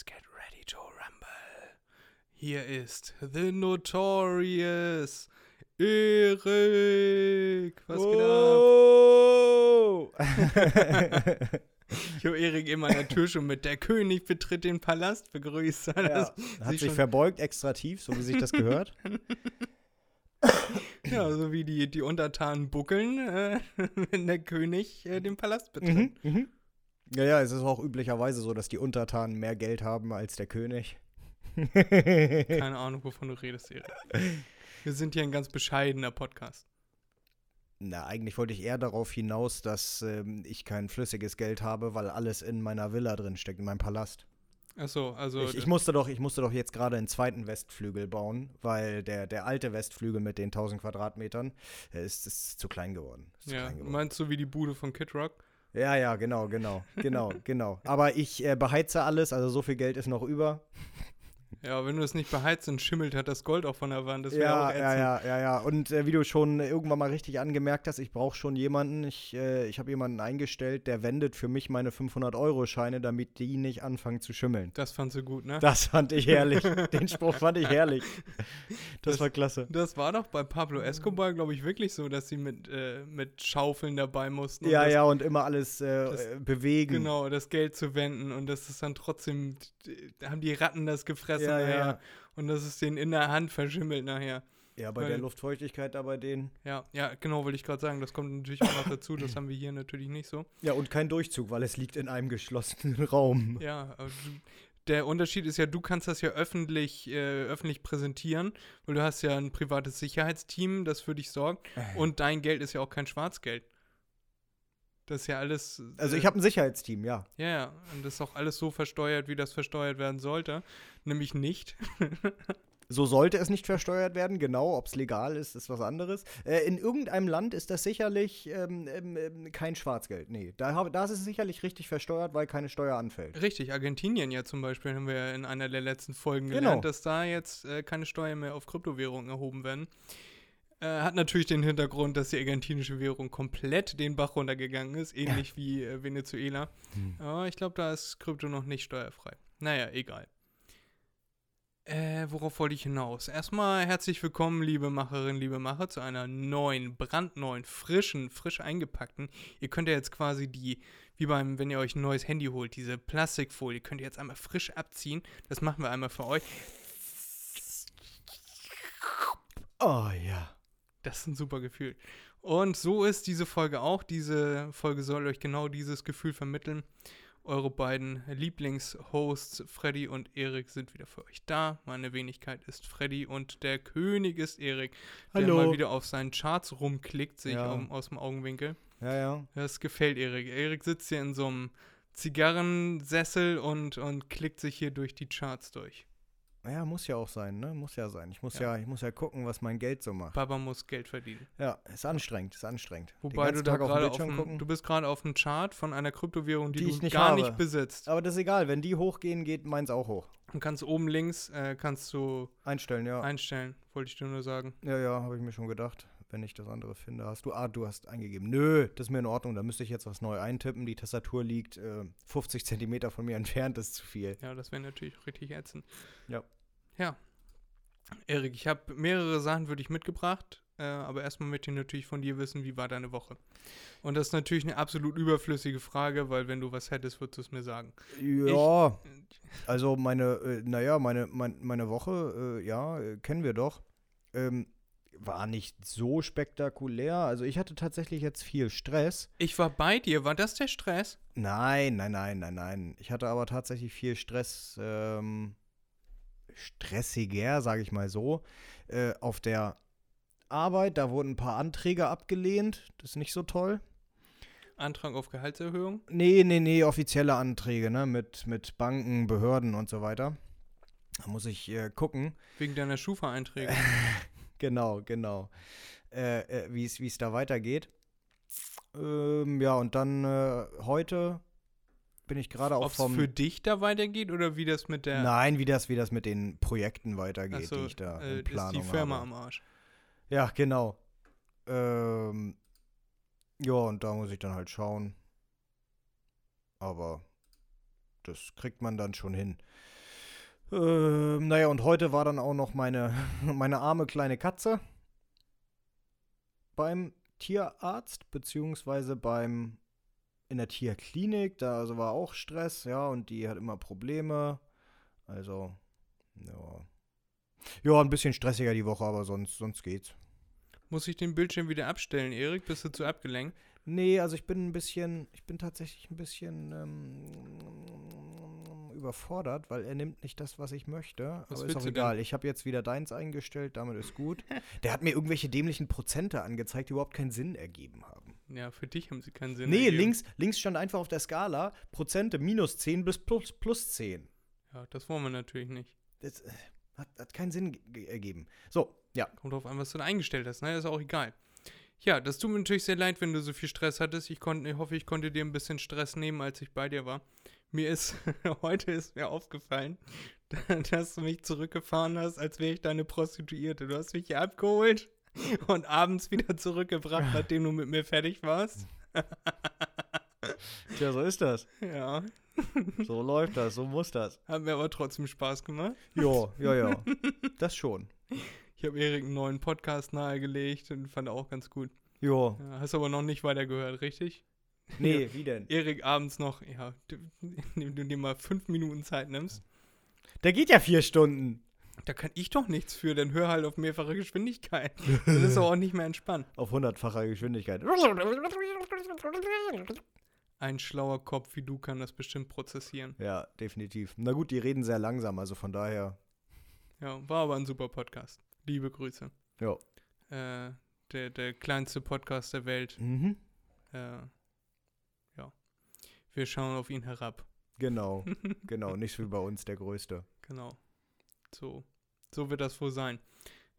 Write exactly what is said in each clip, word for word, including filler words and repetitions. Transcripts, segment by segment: Let's get ready to rumble. Hier ist The Notorious Erik. Was oh. geht ab? Ich habe Erik immer an der Tür schon mit "Der König betritt den Palast" begrüßt. Ja, hat sich, sich verbeugt, extra tief, so wie sich das gehört. Ja, so wie die, die Untertanen buckeln, äh, wenn der König äh, den Palast betritt. Mhm, mh. Ja, ja, es ist auch üblicherweise so, dass die Untertanen mehr Geld haben als der König. Keine Ahnung, wovon du redest, Erik. Wir sind hier ein ganz bescheidener Podcast. Na, eigentlich wollte ich eher darauf hinaus, dass ähm, ich kein flüssiges Geld habe, weil alles in meiner Villa drin steckt, in meinem Palast. Ach so, also ich, ich musste doch, ich musste doch jetzt gerade einen zweiten Westflügel bauen, weil der, der alte Westflügel mit den tausend Quadratmetern der ist, ist zu klein geworden. Ist ja, zu klein geworden. Meinst du wie die Bude von Kid Rock? Ja, ja, genau, genau, genau, genau. Aber ich äh, beheize alles, also so viel Geld ist noch über. Ja, wenn du es nicht beheizt und schimmelt, hat das Gold auch von der Wand. Das ja, auch ja, ja, ja, ja. Und äh, wie du schon irgendwann mal richtig angemerkt hast, ich brauche schon jemanden. Ich, äh, ich habe jemanden eingestellt, der wendet für mich meine fünfhundert-Euro-Scheine, damit die nicht anfangen zu schimmeln. Das fandst du gut, ne? Das fand ich herrlich. Den Spruch fand ich herrlich. Das, das war klasse. Das war doch bei Pablo Escobar, glaube ich, wirklich so, dass sie mit, äh, mit Schaufeln dabei mussten. Ja, und das, ja, und immer alles äh, das, bewegen. Genau, das Geld zu wenden. Und das ist dann trotzdem, haben die Ratten das gefressen. Ja, ja. Und dass es den in der Hand verschimmelt nachher. Ja, bei Weil, der Luftfeuchtigkeit da bei denen. Ja, ja, genau, wollte ich gerade sagen. Das kommt natürlich auch noch dazu. Das haben wir hier natürlich nicht so. Ja, und kein Durchzug, weil es liegt in einem geschlossenen Raum. Ja, aber der Unterschied ist ja, du kannst das ja öffentlich, äh, öffentlich präsentieren, weil du hast ja ein privates Sicherheitsteam, das für dich sorgt. Und dein Geld ist ja auch kein Schwarzgeld. Das ist ja alles. Also ich habe ein Sicherheitsteam, ja. Ja, ja. Und das ist auch alles so versteuert, wie das versteuert werden sollte. Nämlich nicht. So sollte es nicht versteuert werden, genau. Ob es legal ist, ist was anderes. Äh, in irgendeinem Land ist das sicherlich ähm, ähm, kein Schwarzgeld. Nee, da, da ist es sicherlich richtig versteuert, weil keine Steuer anfällt. Richtig, Argentinien ja zum Beispiel haben wir in einer der letzten Folgen gelernt, genau, dass da jetzt äh, keine Steuern mehr auf Kryptowährungen erhoben werden. Äh, hat natürlich den Hintergrund, dass die argentinische Währung komplett den Bach runtergegangen ist, ähnlich ja. wie äh, Venezuela. Hm. Aber ich glaube, da ist Krypto noch nicht steuerfrei. Naja, egal. Äh, worauf wollte ich hinaus? Erstmal herzlich willkommen, liebe Macherin, liebe Macher, zu einer neuen, brandneuen, frischen, frisch eingepackten. Ihr könnt ja jetzt quasi die, wie beim, wenn ihr euch ein neues Handy holt, diese Plastikfolie, könnt ihr jetzt einmal frisch abziehen. Das machen wir einmal für euch. Oh ja. Das ist ein super Gefühl. Und so ist diese Folge auch. Diese Folge soll euch genau dieses Gefühl vermitteln. Eure beiden Lieblingshosts, Freddy und Erik, sind wieder für euch da. Meine Wenigkeit ist Freddy und der König ist Erik, der Hallo. mal wieder auf seinen Charts rumklickt, sehe ja. ich um, aus dem Augenwinkel. Ja, ja. Das gefällt Erik. Erik sitzt hier in so einem Zigarrensessel und, und klickt sich hier durch die Charts durch. Ja, muss ja auch sein, ne? Muss ja sein. Ich muss ja. ja, ich muss ja gucken, was mein Geld so macht. Papa muss Geld verdienen. Ja, ist anstrengend, ist anstrengend. Wobei du da gerade auf dem, gucken. Du bist gerade auf dem Chart von einer Kryptowährung, die, die du nicht gar habe. nicht besitzt. Aber das ist egal, wenn die hochgehen, geht meins auch hoch. Du kannst oben links, äh, kannst du einstellen, ja. Einstellen, wollte ich dir nur sagen. Ja, ja, habe ich mir schon gedacht, wenn ich das andere finde. Hast du, ah, du hast eingegeben. Nö, das ist mir in Ordnung, da müsste ich jetzt was neu eintippen. Die Tastatur liegt äh, fünfzig Zentimeter von mir entfernt, das ist zu viel. Ja, das wäre natürlich richtig ätzend. Ja. Ja. Erik, ich habe mehrere Sachen für dich mitgebracht, äh, aber erstmal möchte ich natürlich von dir wissen, wie war deine Woche? Und das ist natürlich eine absolut überflüssige Frage, weil wenn du was hättest, würdest du es mir sagen. Ja, ich, also meine, äh, naja, meine, mein, meine Woche, äh, ja, äh, kennen wir doch. Ähm, War nicht so spektakulär. Also ich hatte tatsächlich jetzt viel Stress. Ich war bei dir. War das der Stress? Nein, nein, nein, nein, nein. Ich hatte aber tatsächlich viel Stress, ähm, stressiger, sage ich mal so, äh, auf der Arbeit. Da wurden ein paar Anträge abgelehnt. Das ist nicht so toll. Antrag auf Gehaltserhöhung? Nee, nee, nee, offizielle Anträge, ne? Mit, mit Banken, Behörden und so weiter. Da muss ich äh, gucken. Wegen deiner Schufa-Einträge. Genau, genau. Äh, äh, wie es da weitergeht. Ähm, ja, und dann äh, heute bin ich gerade auch vom... Ob es für dich da weitergeht oder wie das mit der... Nein, wie das, wie das mit den Projekten weitergeht, so, die ich da äh, in Planung habe. Ist die Firma habe. am Arsch. Ja, genau. Ähm, ja, und da muss ich dann halt schauen. Aber das kriegt man dann schon hin. Ähm, naja, und heute war dann auch noch meine, meine arme kleine Katze beim Tierarzt, beziehungsweise beim, in der Tierklinik, da also war auch Stress, ja, und die hat immer Probleme, also, ja. Ja, ein bisschen stressiger die Woche, aber sonst, sonst geht's. Muss ich den Bildschirm wieder abstellen, Erik? Bist du zu abgelenkt? Nee, also ich bin ein bisschen, ich bin tatsächlich ein bisschen ähm, überfordert, weil er nimmt nicht das, was ich möchte. Was aber ist auch egal. Denn? Ich habe jetzt wieder deins eingestellt, damit ist gut. Der hat mir irgendwelche dämlichen Prozente angezeigt, die überhaupt keinen Sinn ergeben haben. Ja, für dich haben sie keinen Sinn nee, ergeben. Nee, links, links stand einfach auf der Skala Prozente minus zehn bis plus, plus zehn. Ja, das wollen wir natürlich nicht. Das äh, hat, hat keinen Sinn ge- ergeben. So, ja. Kommt drauf an, was du da eingestellt hast, ne? Das ist auch egal. Ja, das tut mir natürlich sehr leid, wenn du so viel Stress hattest. Ich, konnt, ich hoffe, ich konnte dir ein bisschen Stress nehmen, als ich bei dir war. Mir ist, heute ist mir aufgefallen, dass du mich zurückgefahren hast, als wäre ich deine Prostituierte. Du hast mich hier abgeholt und abends wieder zurückgebracht, nachdem du mit mir fertig warst. Tja, so ist das. Ja. So läuft das, so muss das. Hat mir aber trotzdem Spaß gemacht. Jo, ja, ja. Das schon. Ich habe Erik einen neuen Podcast nahegelegt und fand auch ganz gut. Jo. Ja, hast aber noch nicht weitergehört, richtig? Nee, wie denn? Erik abends noch, ja, indem du dir mal fünf Minuten Zeit nimmst. Der geht ja vier Stunden. Da kann ich doch nichts für, dann hör halt auf mehrfache Geschwindigkeit. Das ist auch nicht mehr entspannt. Auf hundertfacher Geschwindigkeit. Ein schlauer Kopf wie du kann das bestimmt prozessieren. Ja, definitiv. Na gut, die reden sehr langsam, also von daher. Ja, war aber ein super Podcast. Liebe Grüße. Ja. Äh, der, der kleinste Podcast der Welt. Mhm. Äh, ja. Wir schauen auf ihn herab. Genau, genau. Nicht wie bei uns, der größte. Genau. So, so wird das wohl sein.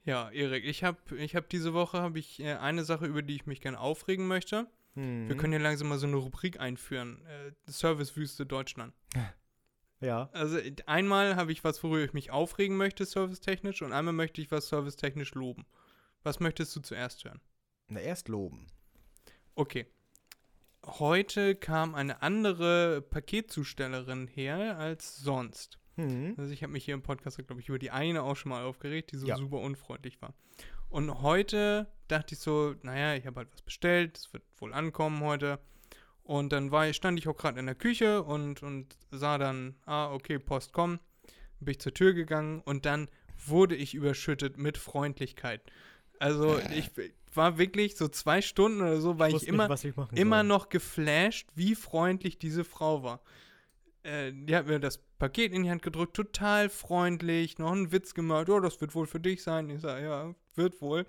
Ja, Erik, ich habe ich hab diese Woche hab ich, äh, eine Sache, über die ich mich gerne aufregen möchte. Mhm. Wir können hier langsam mal so eine Rubrik einführen. Äh, Servicewüste Deutschland. Ja. Also einmal habe ich was, worüber ich mich aufregen möchte, servicetechnisch, und einmal möchte ich was servicetechnisch loben. Was möchtest du zuerst hören? Na, erst loben. Okay. Heute kam eine andere Paketzustellerin her als sonst. Mhm. Also ich habe mich hier im Podcast, glaube ich, über die eine auch schon mal aufgeregt, die so ja. super unfreundlich war. Und heute dachte ich so, naja, ich habe halt was bestellt, es wird wohl ankommen heute. Und dann war, stand ich auch gerade in der Küche und, und sah dann, ah, okay, Post kommen. Bin ich zur Tür gegangen und dann wurde ich überschüttet mit Freundlichkeit. Also ich war wirklich so zwei Stunden oder so, weil ich, ich immer, nicht, was ich machen immer soll. noch geflasht, wie freundlich diese Frau war. Äh, die hat mir das Paket in die Hand gedrückt, total freundlich, noch einen Witz gemacht, oh, das wird wohl für dich sein. Ich sage, ja, wird wohl.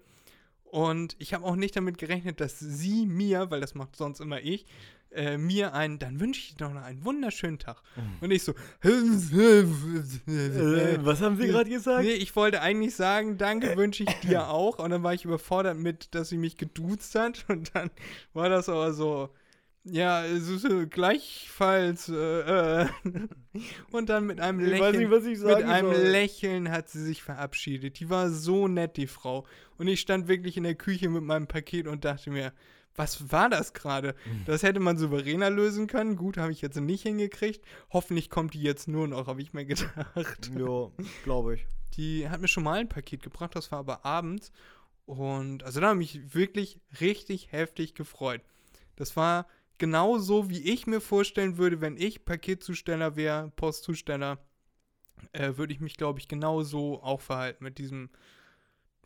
Und ich habe auch nicht damit gerechnet, dass sie mir, weil das macht sonst immer ich, äh, mir einen, dann wünsche ich dir noch einen wunderschönen Tag. Mhm. Und ich so, äh, was haben sie gerade gesagt? Nee, ich wollte eigentlich sagen, danke wünsche ich dir auch. Und dann war ich überfordert mit, dass sie mich geduzt hat. Und dann war das aber so, ja, gleichfalls. Äh, äh. Und dann mit einem Lächeln, ich weiß nicht, was ich sagen mit einem soll. Lächeln hat sie sich verabschiedet. Die war so nett, die Frau. Und ich stand wirklich in der Küche mit meinem Paket und dachte mir, was war das gerade? Das hätte man souveräner lösen können. Gut, habe ich jetzt nicht hingekriegt. Hoffentlich kommt die jetzt nur noch, habe ich mir gedacht. Ja, glaube ich. Die hat mir schon mal ein Paket gebracht, das war aber abends. Und also da habe ich mich wirklich richtig heftig gefreut. Das war genauso, wie ich mir vorstellen würde, wenn ich Paketzusteller wäre, Postzusteller, äh, würde ich mich, glaube ich, genauso auch verhalten. Mit diesem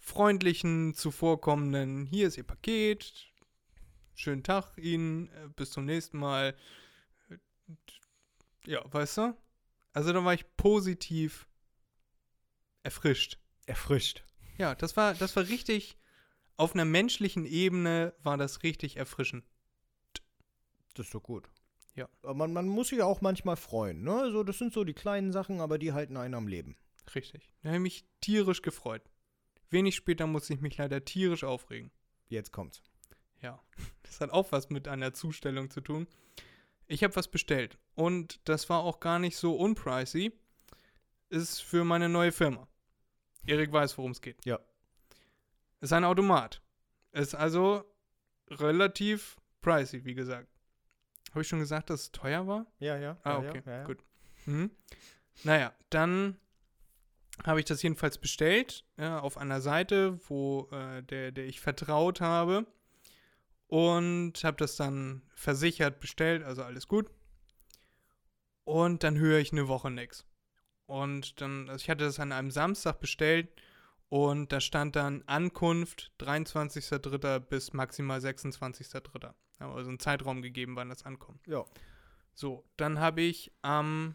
freundlichen, zuvorkommenden, hier ist Ihr Paket, schönen Tag Ihnen, äh, bis zum nächsten Mal. Ja, weißt du? Also da war ich positiv erfrischt. Erfrischt. Ja, das war, das war richtig, auf einer menschlichen Ebene war das richtig erfrischend. Das ist doch gut. Ja. Aber man, man muss sich ja auch manchmal freuen, ne? Also das sind so die kleinen Sachen, aber die halten einen am Leben. Richtig. Da habe ich mich tierisch gefreut. Wenig später musste ich mich leider tierisch aufregen. Jetzt kommt's. Ja. Das hat auch was mit einer Zustellung zu tun. Ich habe was bestellt. Und das war auch gar nicht so unpricey. Ist für meine neue Firma. Erik weiß, worum es geht. Ja. Ist ein Automat. Ist also relativ pricey, wie gesagt. Habe ich schon gesagt, dass es teuer war? Ja, ja. Ah, okay, ja, ja, ja. Gut. Mhm. Naja, dann habe ich das jedenfalls bestellt, ja, auf einer Seite, wo äh, der, der ich vertraut habe, und habe das dann versichert bestellt, also alles gut. Und dann höre ich eine Woche nichts. Und dann, also ich hatte das an einem Samstag bestellt und da stand dann Ankunft dreiundzwanzigster dritter bis maximal sechsundzwanzigster dritter Also einen Zeitraum gegeben, wann das ankommt. Ja. So, dann habe ich am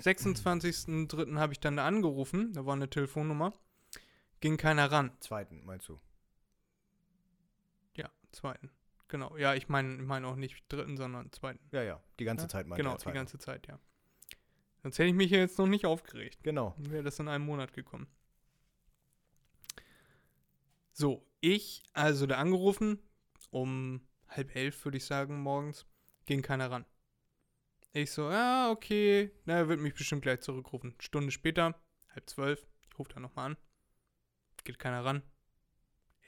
sechsundzwanzigster dritter habe ich dann da angerufen, da war eine Telefonnummer, ging keiner ran. Zweiten, meinst du? Ja, zweiten, genau. Ja, ich meine ich mein auch nicht dritten, sondern zweiten. Ja, ja, die ganze ja? Zeit meinst du. Genau, die ganze Zeit, ja. Sonst hätte ich mich ja jetzt noch nicht aufgeregt. Genau. Dann wäre das in einem Monat gekommen. So, ich, also da angerufen, um halb elf, würde ich sagen, morgens, ging keiner ran. Ich so, ja, okay, na, er wird mich bestimmt gleich zurückrufen. Stunde später, halb zwölf, ich rufe da nochmal an. Geht keiner ran.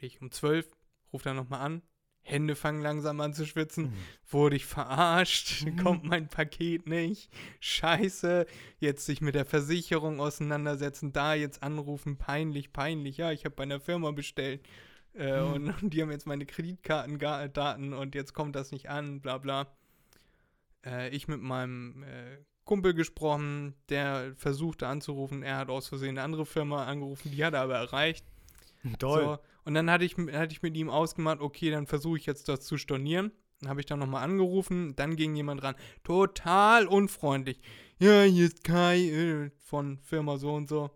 Ich um zwölf, rufe da nochmal an. Hände fangen langsam an zu schwitzen. Mhm. Wurde ich verarscht, mhm. kommt mein Paket nicht. Scheiße, jetzt sich mit der Versicherung auseinandersetzen, da jetzt anrufen, peinlich, peinlich. Ja, ich habe bei einer Firma bestellt äh, mhm. und, und die haben jetzt meine Kreditkartendaten und jetzt kommt das nicht an, bla bla. Ich mit meinem äh, Kumpel gesprochen, der versuchte anzurufen, er hat aus Versehen eine andere Firma angerufen, die hat er aber erreicht. Toll. So, und dann hatte ich, hatte ich mit ihm ausgemacht, okay, dann versuche ich jetzt das zu stornieren. Dann habe ich dann nochmal angerufen, dann ging jemand ran. Total unfreundlich. Ja, hier ist Kai äh, von Firma so und so.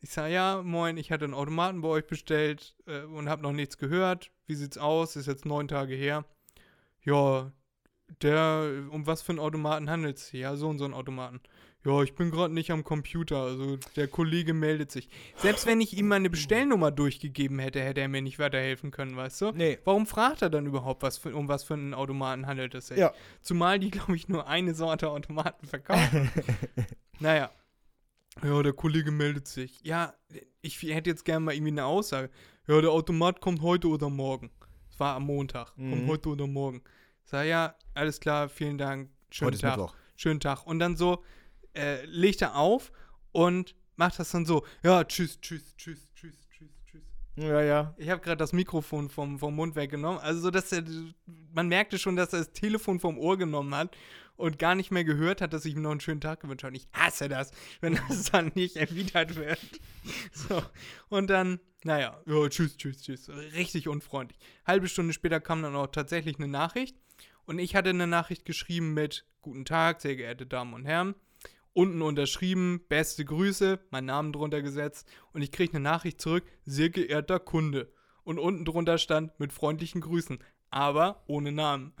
Ich sage, ja, moin, ich hatte einen Automaten bei euch bestellt äh, und habe noch nichts gehört. Wie sieht's aus? Ist jetzt neun Tage her. Ja, der, um was für einen Automaten handelt es? Ja, so und so einen Automaten. Ja, ich bin gerade nicht am Computer, also der Kollege meldet sich. Selbst wenn ich ihm meine Bestellnummer durchgegeben hätte, hätte er mir nicht weiterhelfen können, weißt du? Nee. Warum fragt er dann überhaupt, was für, um was für einen Automaten handelt es sich? Ja. Zumal die, glaube ich, nur eine Sorte Automaten verkaufen. Naja. Ja, der Kollege meldet sich. Ja, ich hätte jetzt gerne mal irgendwie eine Aussage. Ja, der Automat kommt heute oder morgen. Es war am Montag. Mhm. Kommt heute oder morgen. Sag ja, alles klar, vielen Dank, schönen Heute Tag. Schönen Tag. Und dann so äh, legt er auf und macht das dann so, ja, tschüss, tschüss, tschüss, tschüss, tschüss, tschüss. Ja, ja. Ich habe gerade das Mikrofon vom, vom Mund weggenommen. Also so, dass er, man merkte schon, dass er das Telefon vom Ohr genommen hat und gar nicht mehr gehört hat, dass ich ihm noch einen schönen Tag gewünscht habe. Und ich hasse das, wenn das dann nicht erwidert wird. So, und dann, naja, ja, tschüss, tschüss, tschüss. Richtig unfreundlich. Halbe Stunde später kam dann auch tatsächlich eine Nachricht. Und ich hatte eine Nachricht geschrieben mit Guten Tag, sehr geehrte Damen und Herren. Unten unterschrieben, beste Grüße, meinen Namen drunter gesetzt. Und ich kriege eine Nachricht zurück, sehr geehrter Kunde. Und unten drunter stand mit freundlichen Grüßen, aber ohne Namen.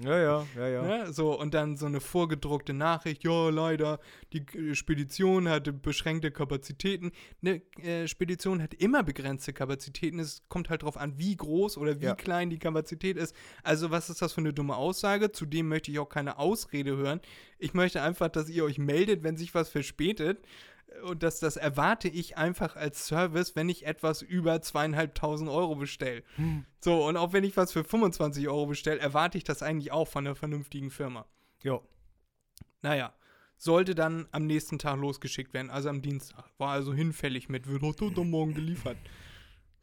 Ja, ja, ja, ja. ja so, und dann so eine vorgedruckte Nachricht, ja, leider, die Spedition hatte beschränkte Kapazitäten. Eine äh, Spedition hat immer begrenzte Kapazitäten. Es kommt halt drauf an, wie groß oder wie ja. klein die Kapazität ist. Also, was ist das für eine dumme Aussage? Zudem möchte ich auch keine Ausrede hören. Ich möchte einfach, dass ihr euch meldet, wenn sich was verspätet. Und das, das erwarte ich einfach als Service, wenn ich etwas über zweieinhalbtausend Euro bestelle. Hm. So, und auch wenn ich was für fünfundzwanzig Euro bestelle, erwarte ich das eigentlich auch von einer vernünftigen Firma. Jo. Naja, sollte dann am nächsten Tag losgeschickt werden, also am Dienstag. War also hinfällig mit, wird heute Morgen geliefert.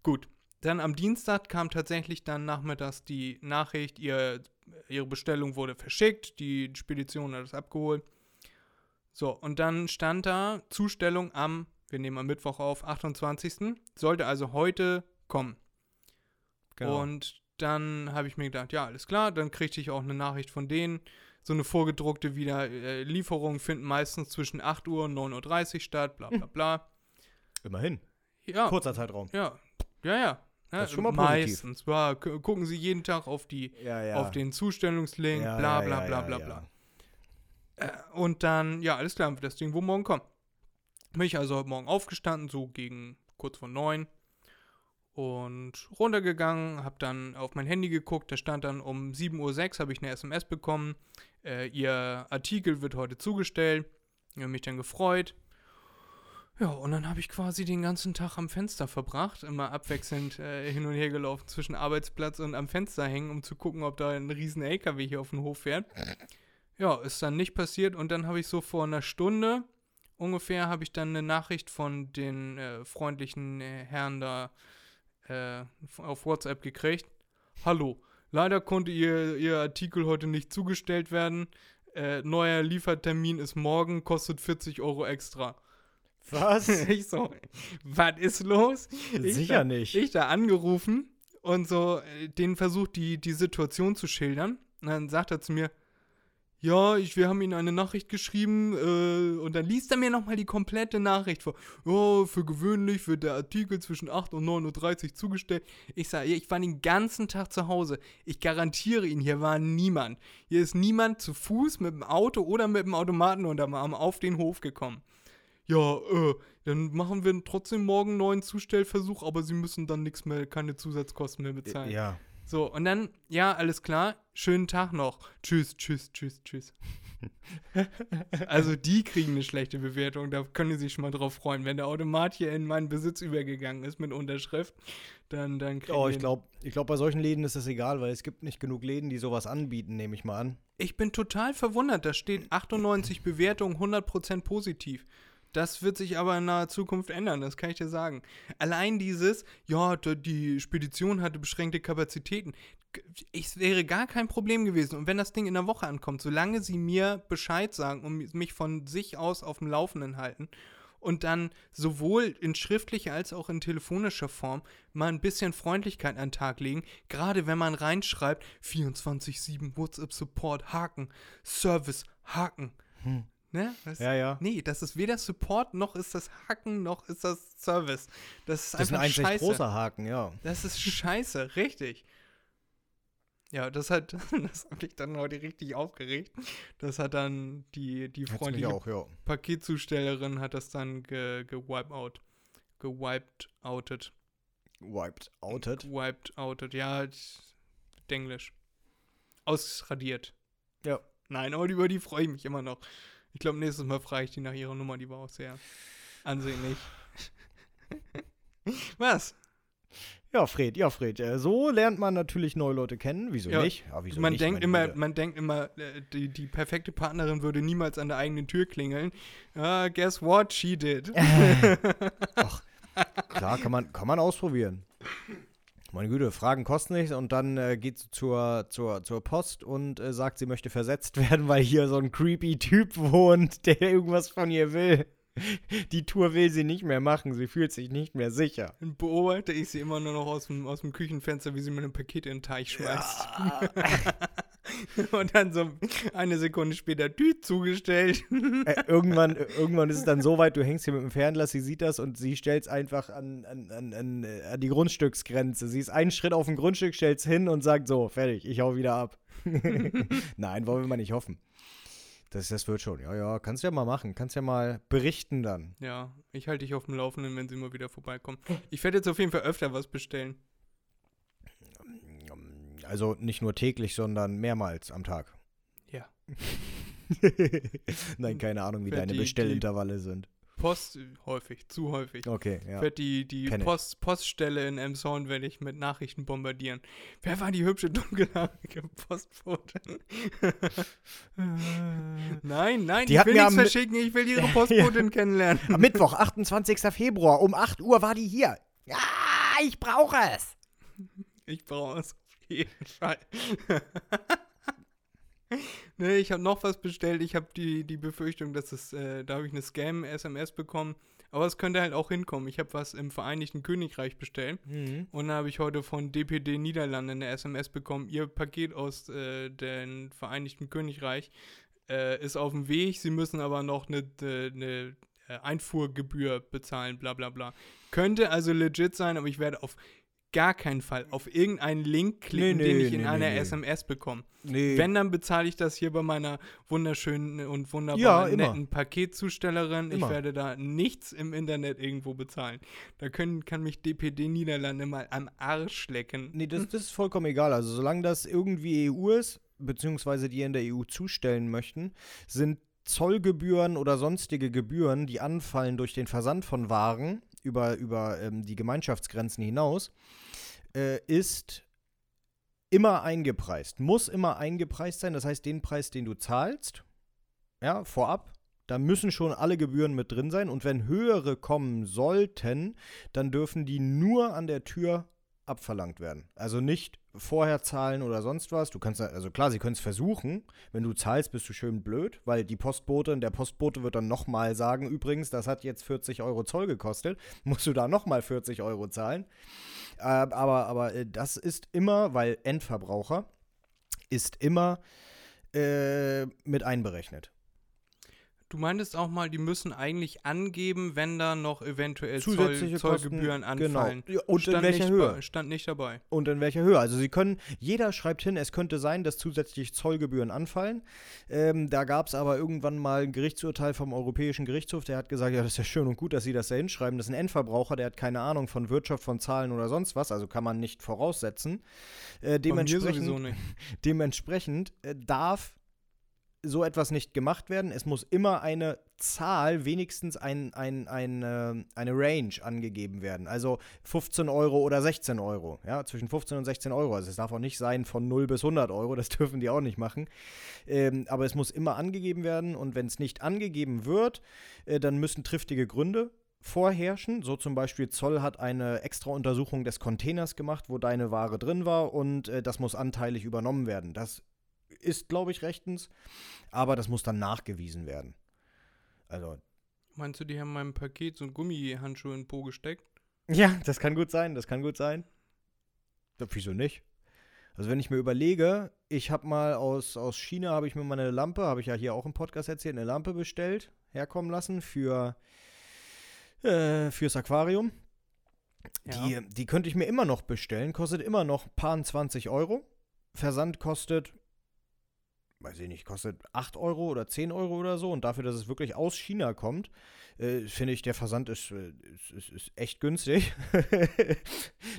Gut, dann am Dienstag kam tatsächlich dann nachmittags die Nachricht, ihr, ihre Bestellung wurde verschickt, die Spedition hat es abgeholt. So, und dann stand da Zustellung am, wir nehmen am Mittwoch auf, achtundzwanzigsten Sollte also heute kommen. Genau. Und dann habe ich mir gedacht, ja, alles klar, dann kriegte ich auch eine Nachricht von denen. So eine vorgedruckte wieder äh, Lieferung finden meistens zwischen acht Uhr und neun Uhr dreißig statt, bla bla bla. Immerhin. Ja. Kurzer Zeitraum. Ja, ja, ja. Ja, das ist schon mal meistens. Ja, gucken Sie jeden Tag auf, die, ja, ja. auf den Zustellungslink, ja, bla bla ja, bla bla ja, bla. Ja. Und dann, ja, alles klar, wird das Ding wohl morgen kommen. Bin ich also heute Morgen aufgestanden, so gegen kurz vor neun und runtergegangen, habe dann auf mein Handy geguckt, da stand dann um sieben Uhr sechs habe ich eine S M S bekommen, äh, ihr Artikel wird heute zugestellt, ich habe mich dann gefreut. Ja, und dann habe ich quasi den ganzen Tag am Fenster verbracht, immer abwechselnd äh, hin und her gelaufen zwischen Arbeitsplatz und am Fenster hängen, um zu gucken, ob da ein riesen L K W hier auf den Hof fährt. ja, ist dann nicht passiert. Und dann habe ich so vor einer Stunde ungefähr, habe ich dann eine Nachricht von den äh, freundlichen äh, Herren da äh, auf WhatsApp gekriegt. Hallo, leider konnte ihr, ihr Artikel heute nicht zugestellt werden. Äh, neuer Liefertermin ist morgen, kostet vierzig Euro extra. Was? Ich so, was ist los? Ich Sicher da, nicht. Ich da angerufen und so, denen versucht, die, die Situation zu schildern. Und dann sagt er zu mir, ja, ich, wir haben Ihnen eine Nachricht geschrieben äh, und dann liest er mir nochmal die komplette Nachricht vor. Ja, für gewöhnlich wird der Artikel zwischen acht und neun Uhr dreißig zugestellt. Ich sage, ich war den ganzen Tag zu Hause. Ich garantiere Ihnen, hier war niemand. Hier ist niemand zu Fuß mit dem Auto oder mit dem Automaten unterm Arm auf den Hof gekommen. Ja, äh, dann machen wir trotzdem morgen einen neuen Zustellversuch, aber Sie müssen dann nichts mehr, keine Zusatzkosten mehr bezahlen. Ja. So, und dann, ja, alles klar, schönen Tag noch. Tschüss, tschüss, tschüss, tschüss. Also die kriegen eine schlechte Bewertung, da können Sie sich schon mal drauf freuen. Wenn der Automat hier in meinen Besitz übergegangen ist mit Unterschrift, dann, dann kriegen Oh, ich glaube, ich glaub, bei solchen Läden ist das egal, weil es gibt nicht genug Läden, die sowas anbieten, nehme ich mal an. Ich bin total verwundert, da steht achtundneunzig Bewertungen, hundert Prozent positiv. Das wird sich aber in naher Zukunft ändern, das kann ich dir sagen. Allein dieses, ja, die Spedition hatte beschränkte Kapazitäten. Es wäre gar kein Problem gewesen. Und wenn das Ding in der Woche ankommt, solange sie mir Bescheid sagen und mich von sich aus auf dem Laufenden halten und dann sowohl in schriftlicher als auch in telefonischer Form mal ein bisschen Freundlichkeit an den Tag legen, gerade wenn man reinschreibt, vierundzwanzig sieben WhatsApp-Support, Haken, Service, Haken. Hm. Ne? Das, ja, ja. Nee, das ist weder Support, noch ist das Haken, noch ist das Service. Das ist das einfach scheiße. Das ist ein eigentlich großer Haken, ja. Das ist scheiße, richtig. Ja, das hat, das hat mich dann heute richtig aufgeregt. Das hat dann die, die freundliche auch, ja. Paketzustellerin hat das dann ge, gewipe out. Gewiped outet. Wiped outet? Gewiped outet, ja, Englisch. Ausradiert. Ja. Nein, aber über die freue ich mich immer noch. Ich glaube, nächstes Mal frage ich die nach ihrer Nummer, die war auch sehr ansehnlich. Was? Ja, Fred, ja, Fred. So lernt man natürlich neue Leute kennen. Wieso ja. nicht? Ja, wieso man, nicht? Denkt immer, man denkt immer, die, die perfekte Partnerin würde niemals an der eigenen Tür klingeln. Uh, guess what? She did. Ach, klar, kann man, kann man ausprobieren. Meine Güte, Fragen kosten nichts und dann äh, geht sie zur, zur, zur Post und äh, sagt, sie möchte versetzt werden, weil hier so ein creepy Typ wohnt, der irgendwas von ihr will. Die Tour will sie nicht mehr machen, sie fühlt sich nicht mehr sicher. Dann beobachte ich sie immer nur noch aus dem, aus dem Küchenfenster, wie sie mit einem Paket in den Teich schmeißt. Ja. Und dann so eine Sekunde später Tü zugestellt. äh, irgendwann, irgendwann ist es dann so weit, du hängst hier mit dem Fernglas, sie sieht das und sie stellt es einfach an, an, an, an, an die Grundstücksgrenze. Sie ist einen Schritt auf dem Grundstück, stellt es hin und sagt so, fertig, ich hau wieder ab. Nein, wollen wir mal nicht hoffen. Das, das wird schon. Ja, ja, kannst ja mal machen. Kannst ja mal berichten dann. Ja, ich halte dich auf dem Laufenden, wenn sie mal wieder vorbeikommen. Ich werde jetzt auf jeden Fall öfter was bestellen. Also nicht nur täglich, sondern mehrmals am Tag. Ja. Nein, keine Ahnung, wie deine die, Bestellintervalle die sind. Post, häufig, zu häufig. Okay, ja. Ich werde die, die Post, Poststelle in Emshorn werde ich mit Nachrichten bombardieren. Wer war die hübsche, dunkelhaarige Postbote? nein, nein, die ich will nichts verschicken, ich will ihre Postbotin kennenlernen. Am Mittwoch, achtundzwanzigster Februar, um acht Uhr war die hier. Ja, ich brauche es. Ich brauche es. Ne, ich habe noch was bestellt. Ich habe die, die Befürchtung, dass es, äh, da habe ich eine Scam-S M S bekommen. Aber es könnte halt auch hinkommen. Ich habe was im Vereinigten Königreich bestellt. Mhm. Und dann habe ich heute von D P D Niederlande eine S M S bekommen. Ihr Paket aus äh, dem Vereinigten Königreich äh, ist auf dem Weg. Sie müssen aber noch eine, eine Einfuhrgebühr bezahlen, bla bla bla. Könnte also legit sein, aber ich werde auf gar keinen Fall auf irgendeinen Link klicken, nee, nee, den ich in nee, einer nee. S M S bekomme. Nee. Wenn, dann bezahle ich das hier bei meiner wunderschönen und wunderbaren ja, netten Paketzustellerin. Immer. Ich werde da nichts im Internet irgendwo bezahlen. Da können, kann mich D P D Niederlande mal am Arsch lecken. Nee, das, das ist vollkommen egal. Also solange das irgendwie E U ist, beziehungsweise die in der E U zustellen möchten, sind Zollgebühren oder sonstige Gebühren, die anfallen durch den Versand von Waren, über, über ähm, die Gemeinschaftsgrenzen hinaus, äh, ist immer eingepreist, muss immer eingepreist sein. Das heißt, den Preis, den du zahlst, ja, vorab, da müssen schon alle Gebühren mit drin sein. Und wenn höhere kommen sollten, dann dürfen die nur an der Tür abverlangt werden. Also nicht vorher zahlen oder sonst was. Du kannst, also klar, sie können es versuchen. Wenn du zahlst, bist du schön blöd, weil die Postbotin, der Postbote wird dann nochmal sagen, übrigens, das hat jetzt vierzig Euro Zoll gekostet, musst du da nochmal vierzig Euro zahlen. Äh, aber, aber das ist immer, weil Endverbraucher ist immer äh, mit einberechnet. Du meintest auch mal, die müssen eigentlich angeben, wenn da noch eventuell Zoll, Zollgebühren anfallen. Genau. Und stand in welcher Höhe? Stand nicht dabei. Und in welcher Höhe? Also sie können, jeder schreibt hin, es könnte sein, dass zusätzlich Zollgebühren anfallen. Ähm, da gab es aber irgendwann mal ein Gerichtsurteil vom Europäischen Gerichtshof, der hat gesagt, ja, das ist ja schön und gut, dass sie das da hinschreiben. Das ist ein Endverbraucher, der hat keine Ahnung von Wirtschaft, von Zahlen oder sonst was, also kann man nicht voraussetzen. Äh, dementsprechend, Bei mir sowieso nicht. Dementsprechend äh, darf so etwas nicht gemacht werden. Es muss immer eine Zahl, wenigstens ein, ein, ein, eine, eine Range angegeben werden. Also fünfzehn Euro oder sechzehn Euro. Ja, zwischen fünfzehn und sechzehn Euro. Also es darf auch nicht sein von null bis hundert Euro. Das dürfen die auch nicht machen. Ähm, aber es muss immer angegeben werden. Und wenn es nicht angegeben wird, äh, dann müssen triftige Gründe vorherrschen. So zum Beispiel Zoll hat eine extra Untersuchung des Containers gemacht, wo deine Ware drin war. Und äh, das muss anteilig übernommen werden. Das ist, glaube ich, rechtens, aber das muss dann nachgewiesen werden. Also. Meinst du, die haben meinem Paket so einen Gummihandschuh in den Po gesteckt? Ja, das kann gut sein, das kann gut sein. Wieso nicht? Also wenn ich mir überlege, ich habe mal aus, aus China, habe ich mir mal eine Lampe, habe ich ja hier auch im Podcast erzählt, eine Lampe bestellt, herkommen lassen für äh, fürs Aquarium. Ja. Die, die könnte ich mir immer noch bestellen, kostet immer noch ein paar zwanzig Euro. Versand kostet, weiß ich nicht, kostet acht Euro oder zehn Euro oder so. Und dafür, dass es wirklich aus China kommt, äh, finde ich, der Versand ist, ist, ist, ist echt günstig.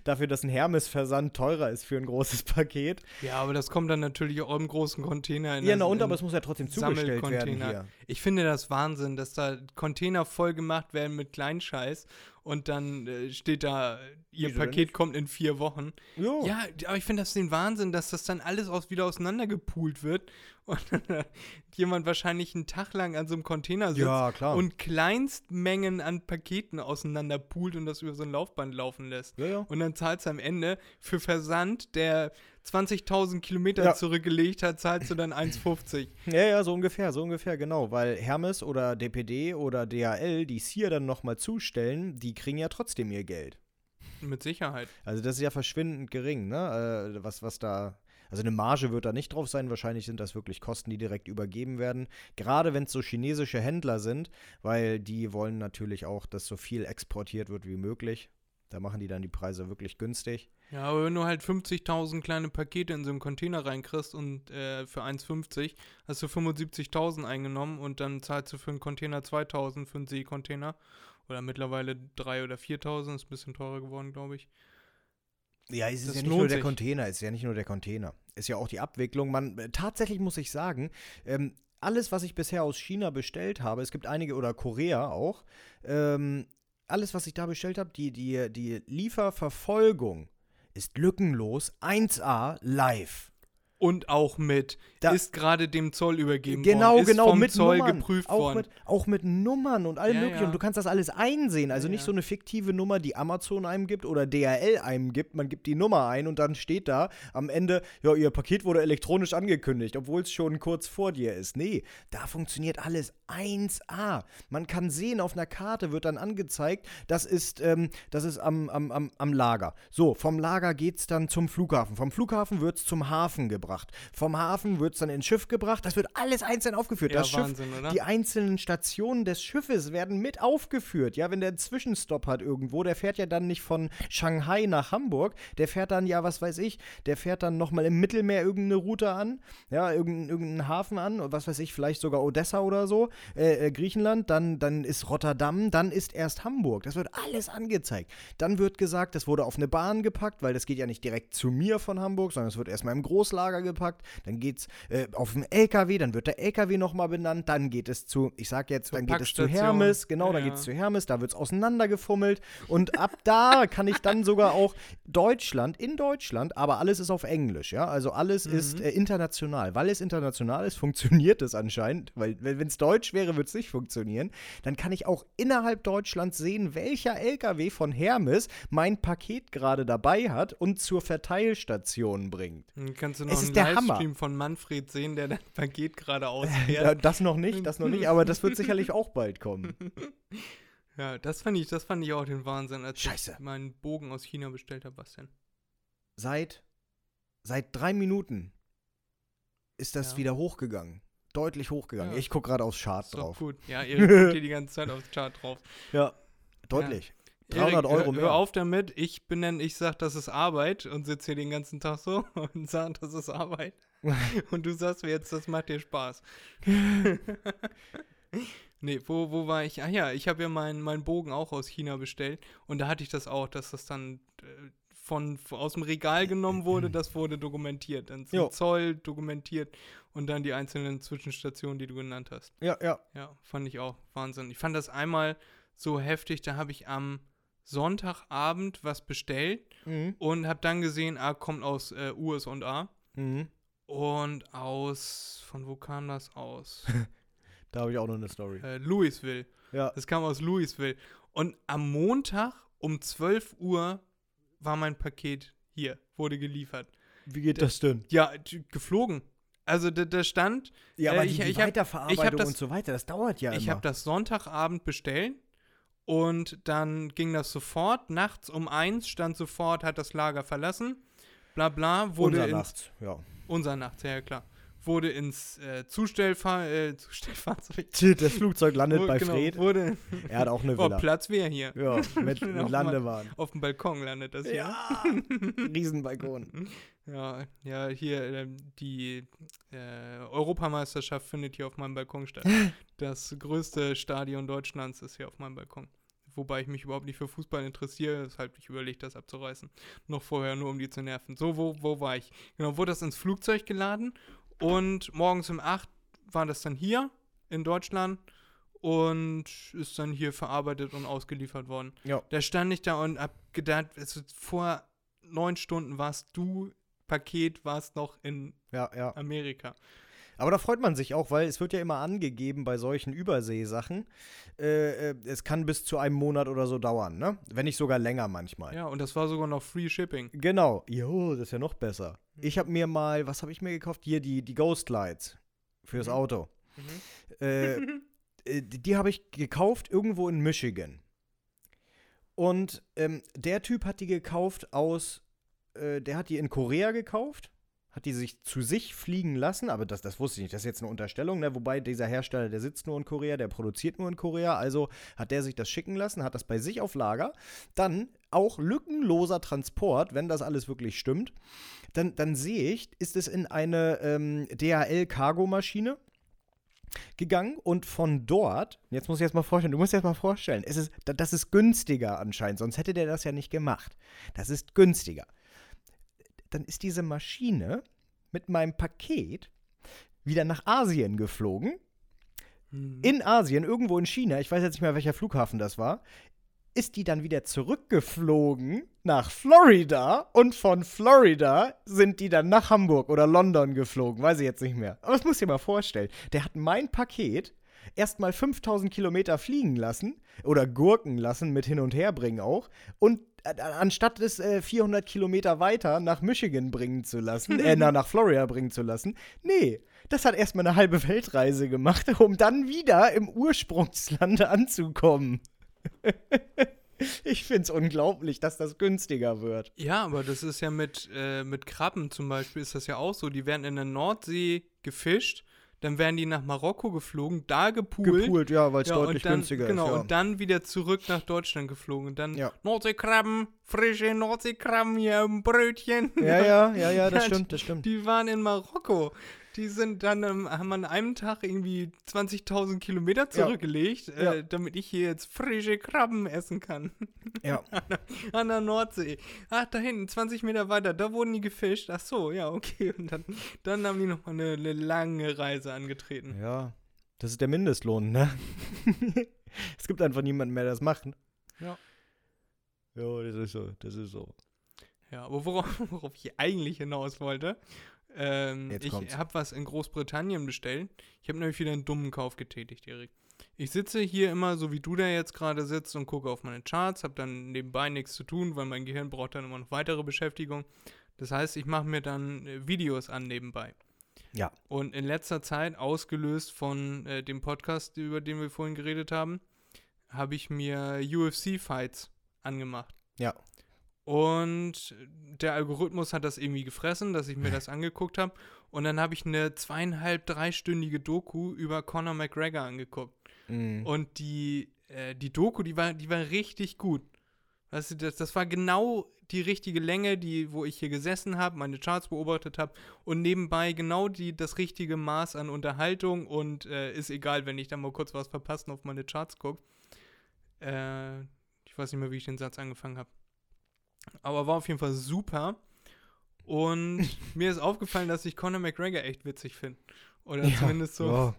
Dafür, dass ein Hermes-Versand teurer ist für ein großes Paket. Ja, aber das kommt dann natürlich auch im großen Container. In ja, das, na und, aber es muss ja trotzdem zugestellt werden hier. Ich finde das Wahnsinn, dass da Container voll gemacht werden mit Kleinscheiß. Und dann äh, steht da, ihr Wieso Paket kommt in vier Wochen. Jo. Ja, aber ich finde das den Wahnsinn, dass das dann alles aus, wieder auseinandergepoolt wird und äh, jemand wahrscheinlich einen Tag lang an so einem Container sitzt ja, klar. und Kleinstmengen an Paketen auseinanderpoolt und das über so ein Laufband laufen lässt. Ja, ja. Und dann zahlst du am Ende für Versand, der zwanzigtausend Kilometer ja. zurückgelegt hat, zahlst du dann eins fünfzig. Ja, ja, so ungefähr, so ungefähr, genau. Weil Hermes oder D P D oder D H L, die es hier dann nochmal zustellen, die kriegen ja trotzdem ihr Geld. Mit Sicherheit. Also das ist ja verschwindend gering, ne? Äh, was, was da, also eine Marge wird da nicht drauf sein. Wahrscheinlich sind das wirklich Kosten, die direkt übergeben werden. Gerade wenn es so chinesische Händler sind, weil die wollen natürlich auch, dass so viel exportiert wird wie möglich. Da machen die dann die Preise wirklich günstig. Ja, aber wenn du halt fünfzigtausend kleine Pakete in so einen Container reinkriegst und äh, für eins fünfzig hast du fünfundsiebzigtausend eingenommen und dann zahlst du für einen Container zweitausend für einen Seekontainer oder mittlerweile dreitausend oder viertausend, ist ein bisschen teurer geworden, glaube ich. Ja, es ist ja nicht nur der Container, es ist ja nicht nur der Container. Ist ja auch die Abwicklung. Man, äh, tatsächlich muss ich sagen, ähm, alles, was ich bisher aus China bestellt habe, es gibt einige, oder Korea auch, ähm, alles, was ich da bestellt habe, die, die, die Lieferverfolgung ist lückenlos, eins A, live. Und auch mit, da ist gerade dem Zoll übergeben genau, worden, ist genau, vom mit Zoll Nummern, geprüft auch worden. Mit, auch mit Nummern und allem ja, Möglichen. Ja. Und du kannst das alles einsehen. Also ja, nicht ja. so eine fiktive Nummer, die Amazon einem gibt oder D H L einem gibt. Man gibt die Nummer ein und dann steht da am Ende, ja, ihr Paket wurde elektronisch angekündigt, obwohl es schon kurz vor dir ist. Nee, da funktioniert alles eins A. Man kann sehen, auf einer Karte wird dann angezeigt, das ist, ähm, das ist am, am, am, am Lager. So, vom Lager geht es dann zum Flughafen. Vom Flughafen wird es zum Hafen gebracht. Vom Hafen wird es dann ins Schiff gebracht. Das wird alles einzeln aufgeführt. Ja, das Wahnsinn, Schiff, oder? Die einzelnen Stationen des Schiffes werden mit aufgeführt. Ja, wenn der einen Zwischenstopp hat irgendwo, der fährt ja dann nicht von Shanghai nach Hamburg. Der fährt dann, ja, was weiß ich, der fährt dann nochmal im Mittelmeer irgendeine Route an, ja, irgendeinen, irgendeinen Hafen an, was weiß ich, vielleicht sogar Odessa oder so, äh, äh, Griechenland, dann, dann ist Rotterdam, dann ist erst Hamburg. Das wird alles angezeigt. Dann wird gesagt, das wurde auf eine Bahn gepackt, weil das geht ja nicht direkt zu mir von Hamburg, sondern es wird erstmal im Großlager Lager gepackt, dann geht's äh, auf den L K W, dann wird der L K W nochmal benannt, dann geht es zu, ich sag jetzt, Zur dann geht es zu Hermes, genau, ja. dann geht es zu Hermes, da wird's auseinandergefummelt und ab da kann ich dann sogar auch Deutschland, in Deutschland, aber alles ist auf Englisch, ja, also alles mhm. ist äh, international, weil es international ist, funktioniert es anscheinend, weil wenn es Deutsch wäre, würde es nicht funktionieren, dann kann ich auch innerhalb Deutschlands sehen, welcher L K W von Hermes mein Paket gerade dabei hat und zur Verteilstation bringt. Dann kannst du noch einen Livestream von Manfred sehen, der dein Paket gerade ausfährt. Das noch nicht, das noch nicht, aber das wird sicherlich auch bald kommen. Ja, das fand ich, das fand ich auch den Wahnsinn, als Scheiße. ich meinen Bogen aus China bestellt habe, was denn? Seit, seit drei Minuten ist das ja. wieder hochgegangen. Deutlich hochgegangen. Ja. Ich gucke gerade aufs Chart drauf. Gut. Ja, ihr guckt hier die ganze Zeit aufs Chart drauf. Ja, deutlich. Ja. dreihundert Erik, Euro mehr. Hör auf damit, ich benenne, ich sag, das ist Arbeit und sitze hier den ganzen Tag so und sage, das ist Arbeit. Und du sagst mir jetzt, das macht dir Spaß. Nee, wo, wo war ich? Ach ja, ich habe ja meinen mein Bogen auch aus China bestellt und da hatte ich das auch, dass das dann äh, von, aus dem Regal genommen wurde, das wurde dokumentiert. Dann zum jo. Zoll dokumentiert und dann die einzelnen Zwischenstationen, die du genannt hast. Ja, ja. Ja, fand ich auch Wahnsinn. Ich fand das einmal so heftig, da habe ich am Sonntagabend was bestellt mhm. und habe dann gesehen, ah, kommt aus äh, U S A mhm. und aus, von wo kam das aus? Da habe ich auch noch eine Story. Äh, Louisville. Ja. Das kam aus Louisville. Und am Montag um zwölf Uhr war mein Paket hier, wurde geliefert. Wie geht das denn? Ja, geflogen. Also da, da stand... Ja, aber äh, ich, die ich Weiterverarbeitung hab, ich hab das, und so weiter, das dauert ja ich immer. Ich habe das Sonntagabend bestellt. Und dann ging das sofort, nachts um eins stand sofort, hat das Lager verlassen, bla bla, wurde unser ins... Nachts, ja. Unser Nachts, ja klar. Wurde ins äh, Zustellfahr... Äh, Zustellfahrzeug... Das Flugzeug landet wo, bei genau, Fred. Wurde, er hat auch eine Villa. Oh, Platz wäre hier. Ja, mit, mit Landebahn. Auf dem Balkon landet das hier. Ja, Riesenbalkon. Ja, ja, hier die äh, Europameisterschaft findet hier auf meinem Balkon statt. Das größte Stadion Deutschlands ist hier auf meinem Balkon. Wobei ich mich überhaupt nicht für Fußball interessiere, deshalb ich überlege, das abzureißen. Noch vorher, nur um die zu nerven. So, wo, wo war ich? Genau, wurde das ins Flugzeug geladen und morgens um acht war das dann hier in Deutschland und ist dann hier verarbeitet und ausgeliefert worden. Jo. Da stand ich da und hab gedacht, also vor neun Stunden warst du Paket warst noch in ja, ja. Amerika. Aber da freut man sich auch, weil es wird ja immer angegeben bei solchen Überseesachen, äh, es kann bis zu einem Monat oder so dauern, ne? Wenn nicht sogar länger manchmal. Ja, und das war sogar noch Free Shipping. Genau. Jo, das ist ja noch besser. Ich habe mir mal, was habe ich mir gekauft? Hier die, die Ghost Lights fürs mhm. Auto. Mhm. Äh, die die habe ich gekauft irgendwo in Michigan. Und ähm, der Typ hat die gekauft aus der hat die in Korea gekauft, hat die sich zu sich fliegen lassen, aber das, das wusste ich nicht, das ist jetzt eine Unterstellung, ne? Wobei dieser Hersteller, der sitzt nur in Korea, der produziert nur in Korea, also hat der sich das schicken lassen, hat das bei sich auf Lager, dann auch lückenloser Transport, wenn das alles wirklich stimmt, dann, dann sehe ich, ist es in eine ähm, D H L-Cargo-Maschine gegangen und von dort, jetzt muss ich jetzt mal vorstellen, du musst dir jetzt mal vorstellen, es ist, das ist günstiger anscheinend, sonst hätte der das ja nicht gemacht, das ist günstiger. Dann ist diese Maschine mit meinem Paket wieder nach Asien geflogen. Mhm. In Asien, irgendwo in China, ich weiß jetzt nicht mehr, welcher Flughafen das war, ist die dann wieder zurückgeflogen nach Florida und von Florida sind die dann nach Hamburg oder London geflogen, weiß ich jetzt nicht mehr. Aber das musst du dir mal vorstellen. Der hat mein Paket erstmal fünftausend Kilometer fliegen lassen oder gurken lassen, mit hin und her bringen auch und anstatt es äh, vierhundert Kilometer weiter nach Michigan bringen zu lassen, äh, nach Florida bringen zu lassen, nee, das hat erstmal eine halbe Weltreise gemacht, um dann wieder im Ursprungsland anzukommen. Ich find's unglaublich, dass das günstiger wird. Ja, aber das ist ja mit, äh, mit Krabben zum Beispiel, ist das ja auch so, die werden in der Nordsee gefischt. Dann werden die nach Marokko geflogen, da gepoolt. Gepoolt, ja, weil es ja, deutlich dann, günstiger genau, ist. Genau, ja. Und dann wieder zurück nach Deutschland geflogen. Und dann ja. Nordseekrabben, frische Nordseekrabben hier im Brötchen. Ja, ja, ja, ja, das ja, stimmt, das stimmt. Die waren in Marokko. Die sind dann, ähm, haben an einem Tag irgendwie zwanzigtausend Kilometer zurückgelegt, ja. Äh, ja. damit ich hier jetzt frische Krabben essen kann. Ja. An der, an der Nordsee. Ach, da hinten, zwanzig Meter weiter, da wurden die gefischt. Ach so, ja, okay. Und dann, dann haben die nochmal eine, eine lange Reise angetreten. Ja, das ist der Mindestlohn, ne? Es gibt einfach niemanden mehr, der das macht. Ja. Ja, das ist so, das ist so. Ja, aber worauf, worauf ich eigentlich hinaus wollte, ähm, ich habe was in Großbritannien bestellt. Ich habe nämlich wieder einen dummen Kauf getätigt, Erik. Ich sitze hier immer, so wie du da jetzt gerade sitzt, und gucke auf meine Charts, habe dann nebenbei nichts zu tun, weil mein Gehirn braucht dann immer noch weitere Beschäftigung. Das heißt, ich mache mir dann Videos an nebenbei. Ja. Und in letzter Zeit, ausgelöst von äh, dem Podcast, über den wir vorhin geredet haben, habe ich mir U F C-Fights angemacht. Ja. Und der Algorithmus hat das irgendwie gefressen, dass ich mir das angeguckt habe. Und dann habe ich eine zweieinhalb, dreistündige Doku über Conor McGregor angeguckt. Mm. Und die, äh, die Doku, die war, die war richtig gut. Weißt du, das, das war genau die richtige Länge, die, wo ich hier gesessen habe, meine Charts beobachtet habe und nebenbei genau die, das richtige Maß an Unterhaltung. Und äh, ist egal, wenn ich da mal kurz was verpasse und auf meine Charts gucke. Äh, ich weiß nicht mehr, wie ich den Satz angefangen habe. Aber war auf jeden Fall super. Und mir ist aufgefallen, dass ich Conor McGregor echt witzig finde. Oder ja, zumindest so. Wow.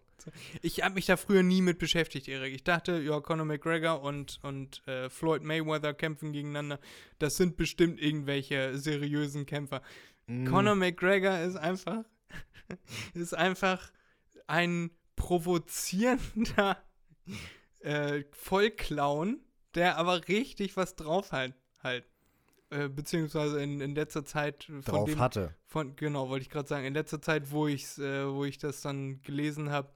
Ich habe mich da früher nie mit beschäftigt, Erik. Ich dachte, ja, Conor McGregor und, und äh, Floyd Mayweather kämpfen gegeneinander. Das sind bestimmt irgendwelche seriösen Kämpfer. Mm. Conor McGregor ist einfach ist einfach ein provozierender äh, Vollclown, der aber richtig was drauf halt. halt. Beziehungsweise in, in letzter Zeit von drauf dem, hatte. Von, genau, wollte ich gerade sagen. In letzter Zeit, wo, ich's, äh, wo ich das dann gelesen habe.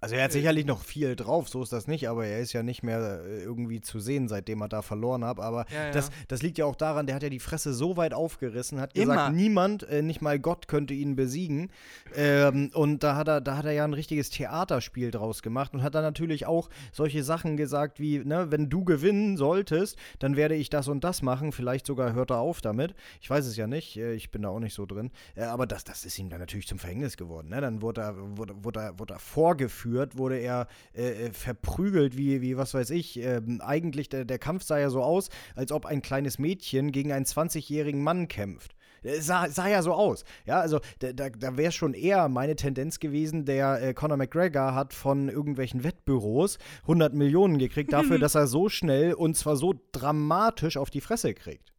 Also er hat äh, sicherlich noch viel drauf, so ist das nicht, aber er ist ja nicht mehr irgendwie zu sehen, seitdem er da verloren hat. Aber ja, das, ja. das liegt ja auch daran, der hat ja die Fresse so weit aufgerissen, hat Immer. gesagt, niemand, äh, nicht mal Gott könnte ihn besiegen. Ähm, und da hat er, da hat er ja ein richtiges Theaterspiel draus gemacht und hat dann natürlich auch solche Sachen gesagt wie, ne, wenn du gewinnen solltest, dann werde ich das und das machen. Vielleicht sogar hört er auf damit. Ich weiß es ja nicht, ich bin da auch nicht so drin. Aber das, das ist ihm dann natürlich zum Verhängnis geworden. Ne? Dann wurde er, wurde, wurde er, wurde er vorgeführt. Wurde er äh, verprügelt, wie, wie, was weiß ich, ähm, eigentlich, der, der Kampf sah ja so aus, als ob ein kleines Mädchen gegen einen zwanzigjährigen Mann kämpft. Sah, sah ja so aus. Ja, also da, da, da wäre schon eher meine Tendenz gewesen, der äh, Conor McGregor hat von irgendwelchen Wettbüros hundert Millionen gekriegt dafür, dass er so schnell und zwar so dramatisch auf die Fresse kriegt.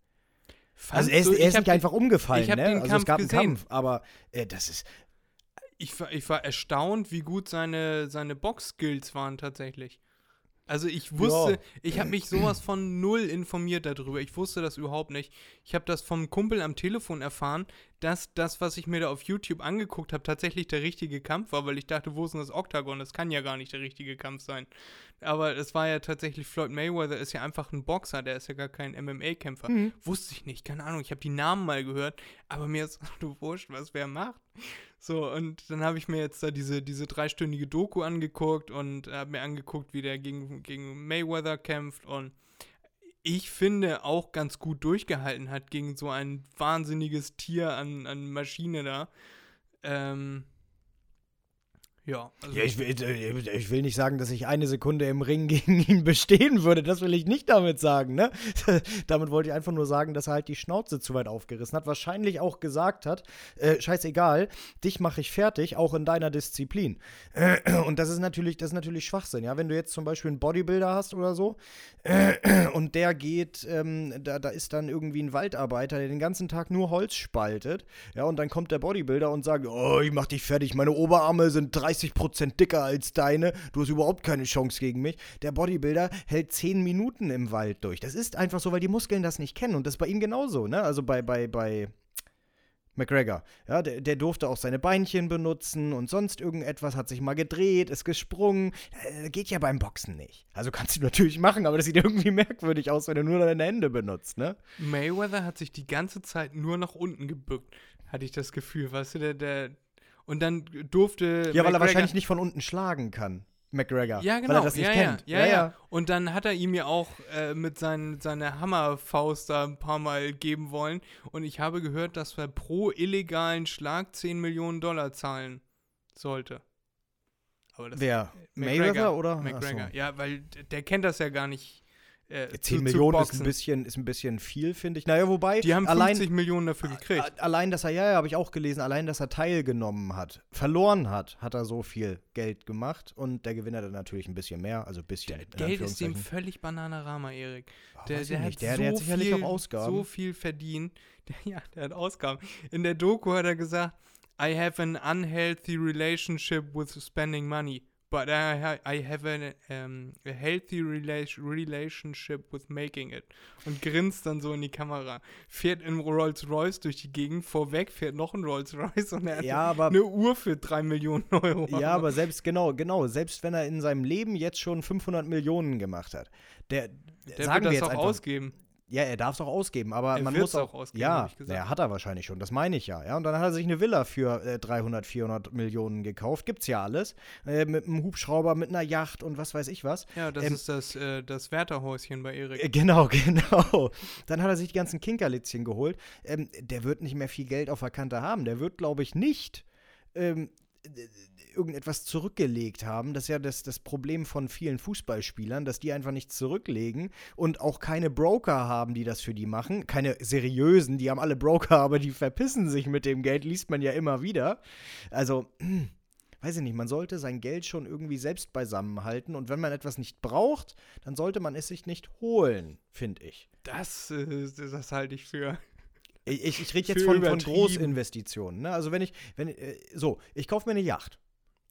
Fand also er ist, so, er ist nicht den, einfach umgefallen, ne? Also Kampf es gab gesehen. einen Kampf, aber äh, das ist... Ich war, ich war erstaunt, wie gut seine, seine Box-Skills waren tatsächlich. Also ich wusste, ja. ich habe mich sowas von null informiert darüber. Ich wusste das überhaupt nicht. Ich habe das vom Kumpel am Telefon erfahren, dass das, was ich mir da auf YouTube angeguckt habe, tatsächlich der richtige Kampf war, weil ich dachte, wo ist denn das Oktagon? Das kann ja gar nicht der richtige Kampf sein. Aber es war ja tatsächlich, Floyd Mayweather ist ja einfach ein Boxer, der ist ja gar kein M M A-Kämpfer. Mhm. Wusste ich nicht, keine Ahnung. Ich habe die Namen mal gehört, aber mir ist so wurscht, was wer macht. So, und dann habe ich mir jetzt da diese, diese dreistündige Doku angeguckt und habe mir angeguckt, wie der gegen, gegen Mayweather kämpft und ich finde auch ganz gut durchgehalten hat gegen so ein wahnsinniges Tier an, an Maschine da. Ähm, ja. Also ja ich, will, ich will nicht sagen, dass ich eine Sekunde im Ring gegen ihn bestehen würde. Das will ich nicht damit sagen, ne? Damit wollte ich einfach nur sagen, dass er halt die Schnauze zu weit aufgerissen hat. Wahrscheinlich auch gesagt hat, äh, scheißegal, dich mache ich fertig, auch in deiner Disziplin. Äh, und das ist natürlich, das ist natürlich Schwachsinn, ja? Wenn du jetzt zum Beispiel einen Bodybuilder hast oder so äh, und der geht, ähm, da, da ist dann irgendwie ein Waldarbeiter, der den ganzen Tag nur Holz spaltet, ja? Und dann kommt der Bodybuilder und sagt, oh, ich mach dich fertig, meine Oberarme sind dreißig Prozent dicker als deine, du hast überhaupt keine Chance gegen mich. Der Bodybuilder hält zehn Minuten im Wald durch. Das ist einfach so, weil die Muskeln das nicht kennen und das ist bei ihm genauso, ne? Also bei, bei, bei McGregor, ja, der, der durfte auch seine Beinchen benutzen und sonst irgendetwas, hat sich mal gedreht, ist gesprungen. Das geht ja beim Boxen nicht. Also kannst du natürlich machen, aber das sieht irgendwie merkwürdig aus, wenn du nur deine Hände benutzt, ne? Mayweather hat sich die ganze Zeit nur nach unten gebückt, hatte ich das Gefühl, weißt du, der, der Und dann durfte. Ja, weil er wahrscheinlich nicht von unten schlagen kann. McGregor, ja, genau. Weil er das nicht ja, kennt. Ja ja, ja, ja, und dann hat er ihm ja auch äh, mit, seinen, mit seiner Hammerfaust da ein paar Mal geben wollen. Und ich habe gehört, dass er pro illegalen Schlag zehn Millionen Dollar zahlen sollte. Aber das Wer? McGregor, Mayweather oder? McGregor, so. Ja, weil der kennt das ja gar nicht. Äh, ja, zehn Millionen ist ein, bisschen, ist ein bisschen viel, finde ich. Naja, wobei. Die haben fünfzig Millionen dafür gekriegt. Allein, dass er, ja, ja, habe ich auch gelesen, allein, dass er teilgenommen hat, verloren hat, hat er so viel Geld gemacht. Und der Gewinner dann natürlich ein bisschen mehr. Also ein bisschen. Der, Geld ist dem völlig Bananarama, Erik. Oh, der, der, hat der, so der hat sicherlich viel, auch Ausgaben. So viel verdient. Der, ja, der hat Ausgaben. In der Doku hat er gesagt: I have an unhealthy relationship with spending money. But I, I have an, um, a healthy rela- relationship with making it. Und grinst dann so in die Kamera. Fährt in Rolls-Royce durch die Gegend, vorweg fährt noch ein Rolls-Royce und er hat ja, aber, eine Uhr für drei Millionen Euro. Ja, aber selbst, genau, genau, selbst wenn er in seinem Leben jetzt schon fünfhundert Millionen gemacht hat, der, der sagen wir jetzt einfach. Der wird das auch ausgeben. Ja, er darf es auch ausgeben, aber er man muss auch, auch ausgeben, ja, habe ich gesagt. Ja, hat er wahrscheinlich schon, das meine ich ja, ja. Und dann hat er sich eine Villa für äh, dreihundert, vierhundert Millionen gekauft, gibt's ja alles, äh, mit einem Hubschrauber, mit einer Yacht und was weiß ich was. Ja, das ähm, ist das, äh, das Wärterhäuschen bei Erik. Äh, genau, genau. Dann hat er sich die ganzen Kinkerlitzchen geholt. Ähm, der wird nicht mehr viel Geld auf der Kante haben, der wird, glaube ich, nicht ähm, irgendetwas zurückgelegt haben. Das ist ja das, das Problem von vielen Fußballspielern, dass die einfach nichts zurücklegen und auch keine Broker haben, die das für die machen. Keine seriösen, die haben alle Broker, aber die verpissen sich mit dem Geld, liest man ja immer wieder. Also, weiß ich nicht, man sollte sein Geld schon irgendwie selbst beisammen halten und wenn man etwas nicht braucht, dann sollte man es sich nicht holen, finde ich. Das, das halte ich für... Ich, ich, ich rede jetzt von, von Großinvestitionen. Ne? Also wenn ich, wenn so, ich kaufe mir eine Yacht.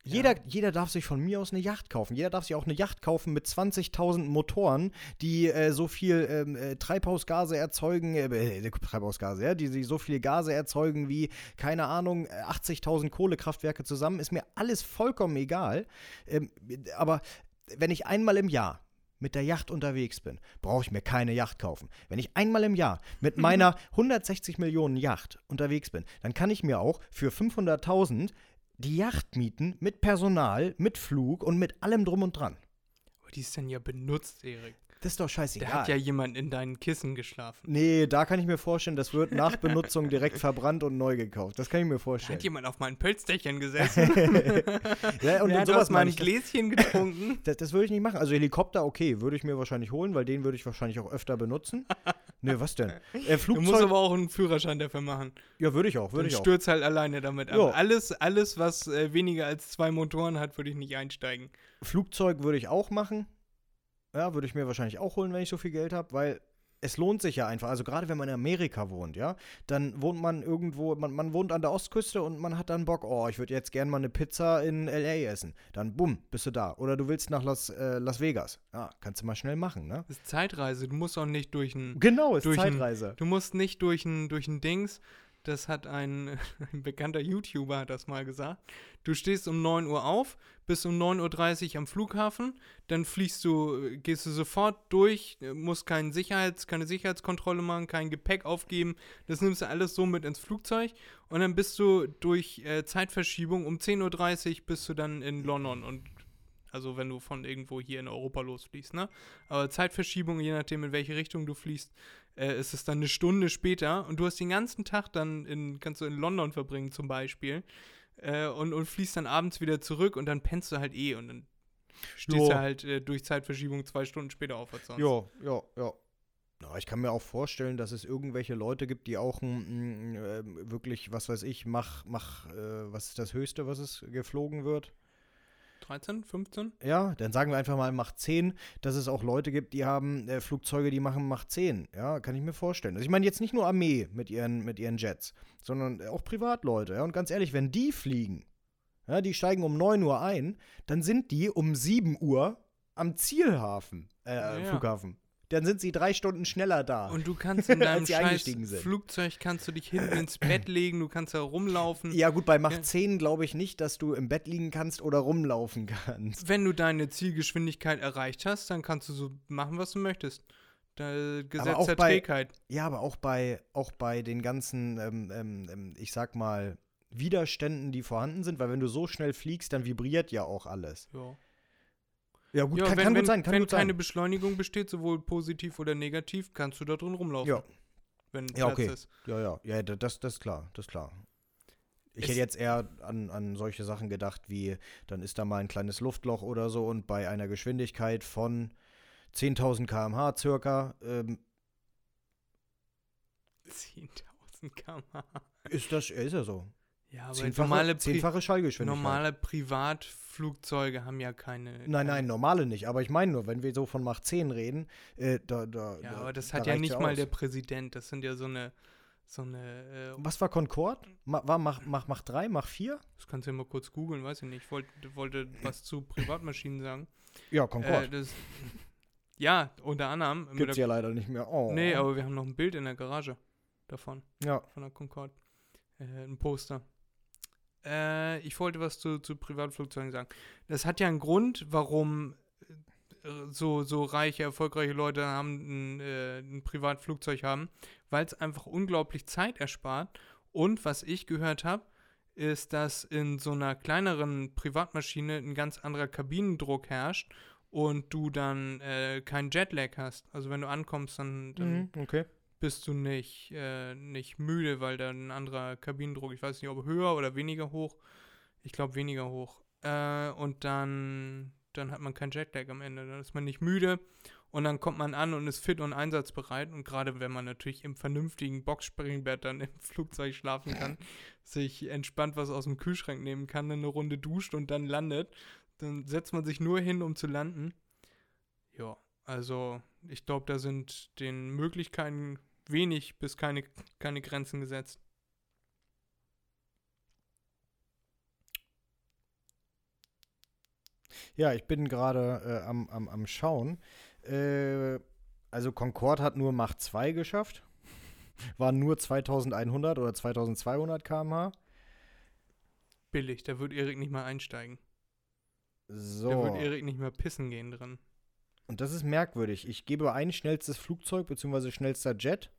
Jeder, ja. jeder darf sich von mir aus eine Yacht kaufen. Jeder darf sich auch eine Yacht kaufen mit zwanzigtausend Motoren, die äh, so viel ähm, äh, Treibhausgase erzeugen, äh, äh, Treibhausgase, ja, die, die so viel Gase erzeugen wie, keine Ahnung, achtzigtausend Kohlekraftwerke zusammen. Ist mir alles vollkommen egal. Ähm, aber wenn ich einmal im Jahr mit der Yacht unterwegs bin, brauche ich mir keine Yacht kaufen. Wenn ich einmal im Jahr mit meiner hundertsechzig Millionen Yacht unterwegs bin, dann kann ich mir auch für fünfhunderttausend die Yacht mieten mit Personal, mit Flug und mit allem drum und dran. Aber die ist dann ja benutzt, Erik. Das ist doch scheißegal. Da hat ja jemand in deinen Kissen geschlafen. Nee, da kann ich mir vorstellen, das wird nach Benutzung direkt verbrannt und neu gekauft. Das kann ich mir vorstellen. Da hat jemand auf meinen Pölsterchen gesessen. Ja, und, und hat sowas mein Gläschen getrunken. Das, das würde ich nicht machen. Also Helikopter, okay, würde ich mir wahrscheinlich holen, weil den würde ich wahrscheinlich auch öfter benutzen. Ne, was denn? Äh, Flugzeug. Du musst aber auch einen Führerschein dafür machen. Ja, würde ich auch. Würd ich stürz halt alleine damit ab. Alles, alles, was äh, weniger als zwei Motoren hat, würde ich nicht einsteigen. Flugzeug würde ich auch machen. Ja, würde ich mir wahrscheinlich auch holen, wenn ich so viel Geld habe, weil es lohnt sich ja einfach. Also gerade wenn man in Amerika wohnt, ja, dann wohnt man irgendwo, man, man wohnt an der Ostküste und man hat dann Bock, oh, ich würde jetzt gerne mal eine Pizza in L A essen. Dann bumm, bist du da. Oder du willst nach Las, äh, Las Vegas. Ja, kannst du mal schnell machen, ne? Ist Zeitreise, du musst auch nicht durch ein... Genau, ist Zeitreise. Ein, du musst nicht durch ein, durch ein Dings, das hat ein, ein bekannter YouTuber hat das mal gesagt, du stehst um neun Uhr auf, bist um neun Uhr dreißig am Flughafen, dann fliegst du, gehst du sofort durch, musst keinen Sicherheits, keine Sicherheitskontrolle machen, kein Gepäck aufgeben, das nimmst du alles so mit ins Flugzeug und dann bist du durch äh, Zeitverschiebung um zehn Uhr dreißig bist du dann in London und also wenn du von irgendwo hier in Europa losfliegst, ne? Aber Zeitverschiebung, je nachdem in welche Richtung du fliegst, äh, ist es dann eine Stunde später und du hast den ganzen Tag dann, in, kannst du in London verbringen zum Beispiel äh, und, und fliegst dann abends wieder zurück und dann pennst du halt eh und dann stehst jo. du halt äh, durch Zeitverschiebung zwei Stunden später auf als sonst. Ja, ja, ja. Na, ich kann mir auch vorstellen, dass es irgendwelche Leute gibt, die auch m, m, äh, wirklich, was weiß ich, mach, mach, äh, was ist das Höchste, was es geflogen wird? dreizehn, fünfzehn? Ja, dann sagen wir einfach mal Mach zehn, dass es auch Leute gibt, die haben äh, Flugzeuge, die machen Mach zehn. Ja, kann ich mir vorstellen. Also ich meine jetzt nicht nur Armee mit ihren, mit ihren Jets, sondern auch Privatleute. Ja? Und ganz ehrlich, wenn die fliegen, ja, die steigen um neun Uhr ein, dann sind die um sieben Uhr am Zielhafen, äh, ja, ja. Flughafen. Dann sind sie drei Stunden schneller da. Und du kannst in deinem scheiß Flugzeug, kannst du dich hinten ins Bett legen, du kannst da rumlaufen. Ja gut, bei Mach zehn glaube ich nicht, dass du im Bett liegen kannst oder rumlaufen kannst. Wenn du deine Zielgeschwindigkeit erreicht hast, dann kannst du so machen, was du möchtest. Gesetz der Trägheit. Ja, aber auch bei, auch bei den ganzen, ähm, ähm, ich sag mal, Widerständen, die vorhanden sind, weil wenn du so schnell fliegst, dann vibriert ja auch alles. Ja. Ja, gut, ja, kann, wenn, kann gut sein. Kann wenn gut keine sein. Beschleunigung besteht, sowohl positiv oder negativ, kannst du da drin rumlaufen. Ja. Wenn Platz ja, okay. ist. Ja, ja, ja, das, das ist klar, das ist klar. Ich ist hätte jetzt eher an, an solche Sachen gedacht, wie dann ist da mal ein kleines Luftloch oder so und bei einer Geschwindigkeit von zehntausend Kilometer pro Stunde circa ähm, zehntausend Kilometer pro Stunde Ist das, ist ja so. Ja, aber zehnfache, normale Pri- zehnfache Schallgeschwindigkeit. Normale Privatflugzeuge haben ja keine... Nein, nein, normale nicht. Aber ich meine nur, wenn wir so von Mach zehn reden, äh, da, da... Ja, aber das da hat ja nicht ja mal der Präsident. Das sind ja so eine... So eine äh, was war Concorde? Ma- war Mach, Mach, Mach drei, Mach vier? Das kannst du ja mal kurz googeln, weiß ich nicht. Ich wollt, wollte was zu Privatmaschinen sagen. Ja, Concorde. Äh, das, ja, unter anderem... Gibt's der, ja leider nicht mehr. Oh. Nee, aber wir haben noch ein Bild in der Garage davon. Ja. Von der Concorde. Äh, ein Poster. Äh, ich wollte was zu, zu Privatflugzeugen sagen. Das hat ja einen Grund, warum äh, so, so reiche, erfolgreiche Leute haben, ein, äh, ein Privatflugzeug haben, weil es einfach unglaublich Zeit erspart. Und was ich gehört habe, ist, dass in so einer kleineren Privatmaschine ein ganz anderer Kabinendruck herrscht und du dann äh, keinen Jetlag hast. Also wenn du ankommst, dann, dann okay. bist du nicht, äh, nicht müde, weil da ein anderer Kabinendruck, ich weiß nicht, ob höher oder weniger hoch, ich glaube weniger hoch, äh, und dann, dann hat man kein Jetlag am Ende, dann ist man nicht müde und dann kommt man an und ist fit und einsatzbereit und gerade wenn man natürlich im vernünftigen Boxspringbett dann im Flugzeug schlafen kann, sich entspannt was aus dem Kühlschrank nehmen kann, eine Runde duscht und dann landet, dann setzt man sich nur hin, um zu landen. Ja, also ich glaube, da sind den Möglichkeiten wenig bis keine, keine Grenzen gesetzt. Ja, ich bin gerade äh, am, am, am Schauen. Äh, also Concorde hat nur Mach zwei geschafft. War nur zweitausendeinhundert oder zweitausendzweihundert Kilometer pro Stunde Billig, da wird Erik nicht mal einsteigen. So. Da wird Erik nicht mehr pissen gehen drin. Und das ist merkwürdig. Ich gebe ein schnellstes Flugzeug, beziehungsweise schnellster Jet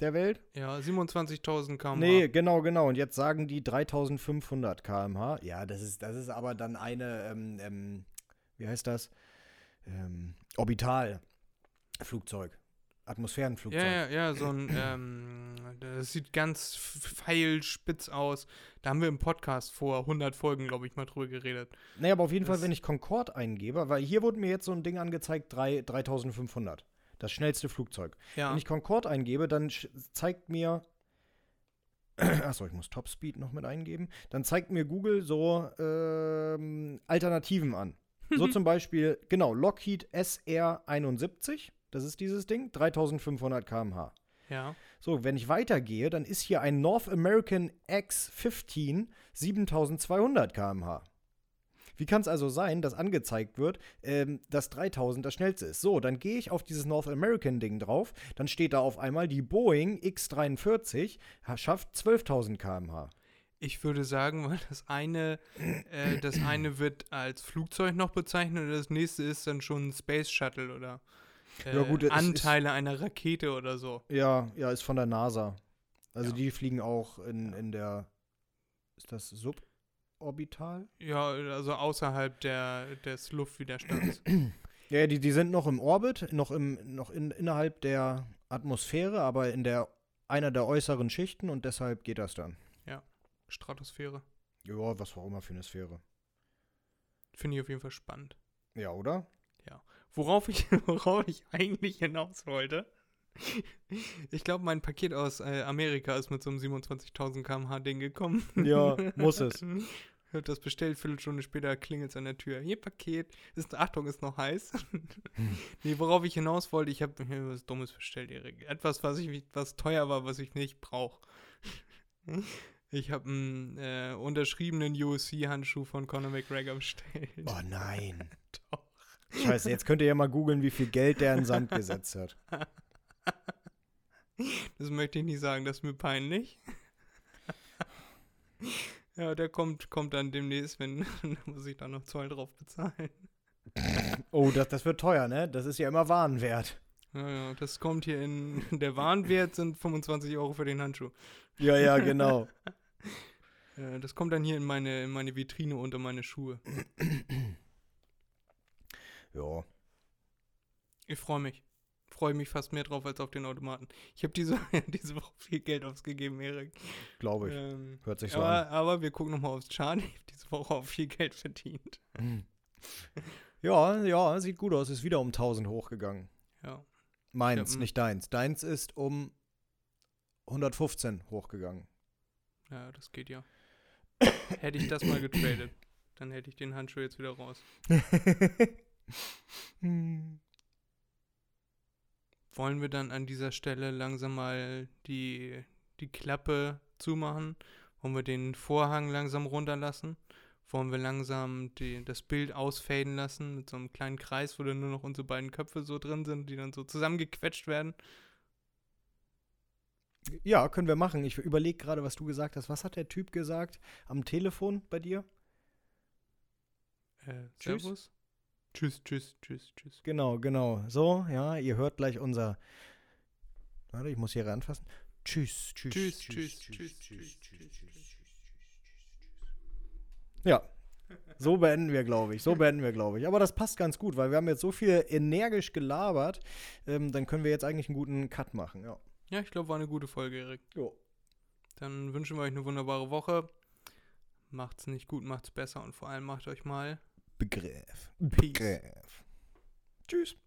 der Welt. Ja, siebenundzwanzigtausend Kilometer pro Stunde Nee, genau, genau. Und jetzt sagen die dreitausendfünfhundert Kilometer pro Stunde Ja, das ist, das ist aber dann eine, ähm, ähm, wie heißt das? Ähm, Orbitalflugzeug. Atmosphärenflugzeug. Ja, ja, ja, so ein, ähm, das sieht ganz pfeilspitz aus. Da haben wir im Podcast vor hundert Folgen, glaube ich, mal drüber geredet. Naja, aber auf jeden das Fall, wenn ich Concorde eingebe, weil hier wurde mir jetzt so ein Ding angezeigt, dreitausendfünfhundert das schnellste Flugzeug. Ja. Wenn ich Concorde eingebe, dann sch- zeigt mir, achso, ich muss Topspeed noch mit eingeben, dann zeigt mir Google so ähm, Alternativen an. So zum Beispiel, genau, Lockheed S R einundsiebzig Das ist dieses Ding, dreitausendfünfhundert Kilometer pro Stunde Ja. So, wenn ich weitergehe, dann ist hier ein North American X fünfzehn siebentausendzweihundert Kilometer pro Stunde Wie kann es also sein, dass angezeigt wird, ähm, dass dreitausend das schnellste ist? So, dann gehe ich auf dieses North American Ding drauf, dann steht da auf einmal die Boeing X dreiundvierzig schafft zwölftausend Kilometer pro Stunde Ich würde sagen, weil das eine, äh, das eine wird als Flugzeug noch bezeichnet und das nächste ist dann schon ein Space Shuttle oder... Äh, ja, gut, Anteile ist, einer Rakete oder so. Ja, ja, ist von der NASA. Also ja. Die fliegen auch in, in der, ist das suborbital? Ja, also außerhalb der, des Luftwiderstands. Ja, die, die sind noch im Orbit, noch, im, noch in, innerhalb der Atmosphäre, aber in der einer der äußeren Schichten und deshalb geht das dann. Ja, Stratosphäre. Ja, was auch immer für eine Sphäre. Finde ich auf jeden Fall spannend. Ja, oder? Ja. Worauf ich, worauf ich eigentlich hinaus wollte. Ich glaube, mein Paket aus äh, Amerika ist mit so einem siebenundzwanzigtausend Kilometer pro Stunde Ding gekommen. Ja, muss es. Ich habe das bestellt, Viertelstunde später klingelt es an der Tür. Hier, Paket. Ist, Achtung, ist noch heiß. Nee, worauf ich hinaus wollte, ich habe mir was Dummes bestellt, Erik. Etwas, was, ich, was teuer war, was ich nicht brauche. Ich habe einen äh, unterschriebenen U F C-Handschuh von Conor McGregor bestellt. Oh nein. Doch. Scheiße, jetzt könnt ihr ja mal googeln, wie viel Geld der in den Sand gesetzt hat. Das möchte ich nicht sagen, das ist mir peinlich. Ja, der kommt, kommt dann demnächst, wenn da muss ich dann noch Zoll drauf bezahlen. Oh, das, das wird teuer, ne? Das ist ja immer Warenwert. Ja, ja, das kommt hier in, der Warenwert sind fünfundzwanzig Euro für den Handschuh. Ja, ja, genau. Ja, das kommt dann hier in meine, in meine Vitrine unter meine Schuhe. Ja. Ich freue mich. Freue mich fast mehr drauf als auf den Automaten. Ich habe diese, diese Woche viel Geld ausgegeben, Erik. Glaube ich. Ähm, Hört sich so aber, an. Aber wir gucken nochmal aufs Chart. Ich habe diese Woche auch viel Geld verdient. Hm. Ja, ja, sieht gut aus. Ist wieder um tausend hochgegangen. Ja. Meins, ja, nicht deins. Deins ist um hundertfünfzehn hochgegangen. Ja, das geht ja. Hätte ich das mal getradet, dann hätte ich den Handschuh jetzt wieder raus. hm. Wollen wir dann an dieser Stelle langsam mal die, die Klappe zumachen? Wollen wir den Vorhang langsam runterlassen? Wollen wir langsam die, das Bild ausfaden lassen mit so einem kleinen Kreis, wo dann nur noch unsere beiden Köpfe so drin sind, die dann so zusammengequetscht werden? Ja, können wir machen. Ich überlege gerade, was du gesagt hast. Was hat der Typ gesagt am Telefon bei dir? Äh, tschüss. Servus. Tschüss, tschüss, tschüss, tschüss. Genau, genau. So, ja, ihr hört gleich unser... Warte, ich muss hier ranfassen. Tschüss, tschüss, tschüss, tschüss, tschüss, tschüss, tschüss, tschüss. Ja, so beenden wir, glaube ich. So beenden wir, glaube ich. Aber das passt ganz gut, weil wir haben jetzt so viel energisch gelabert, ähm, dann können wir jetzt eigentlich einen guten Cut machen, ja. Ja, ich glaube, war eine gute Folge, Erik. Jo. Dann wünschen wir euch eine wunderbare Woche. Macht's nicht gut, macht's besser und vor allem macht euch mal Begriff. Peace. Begriff. Tschüss.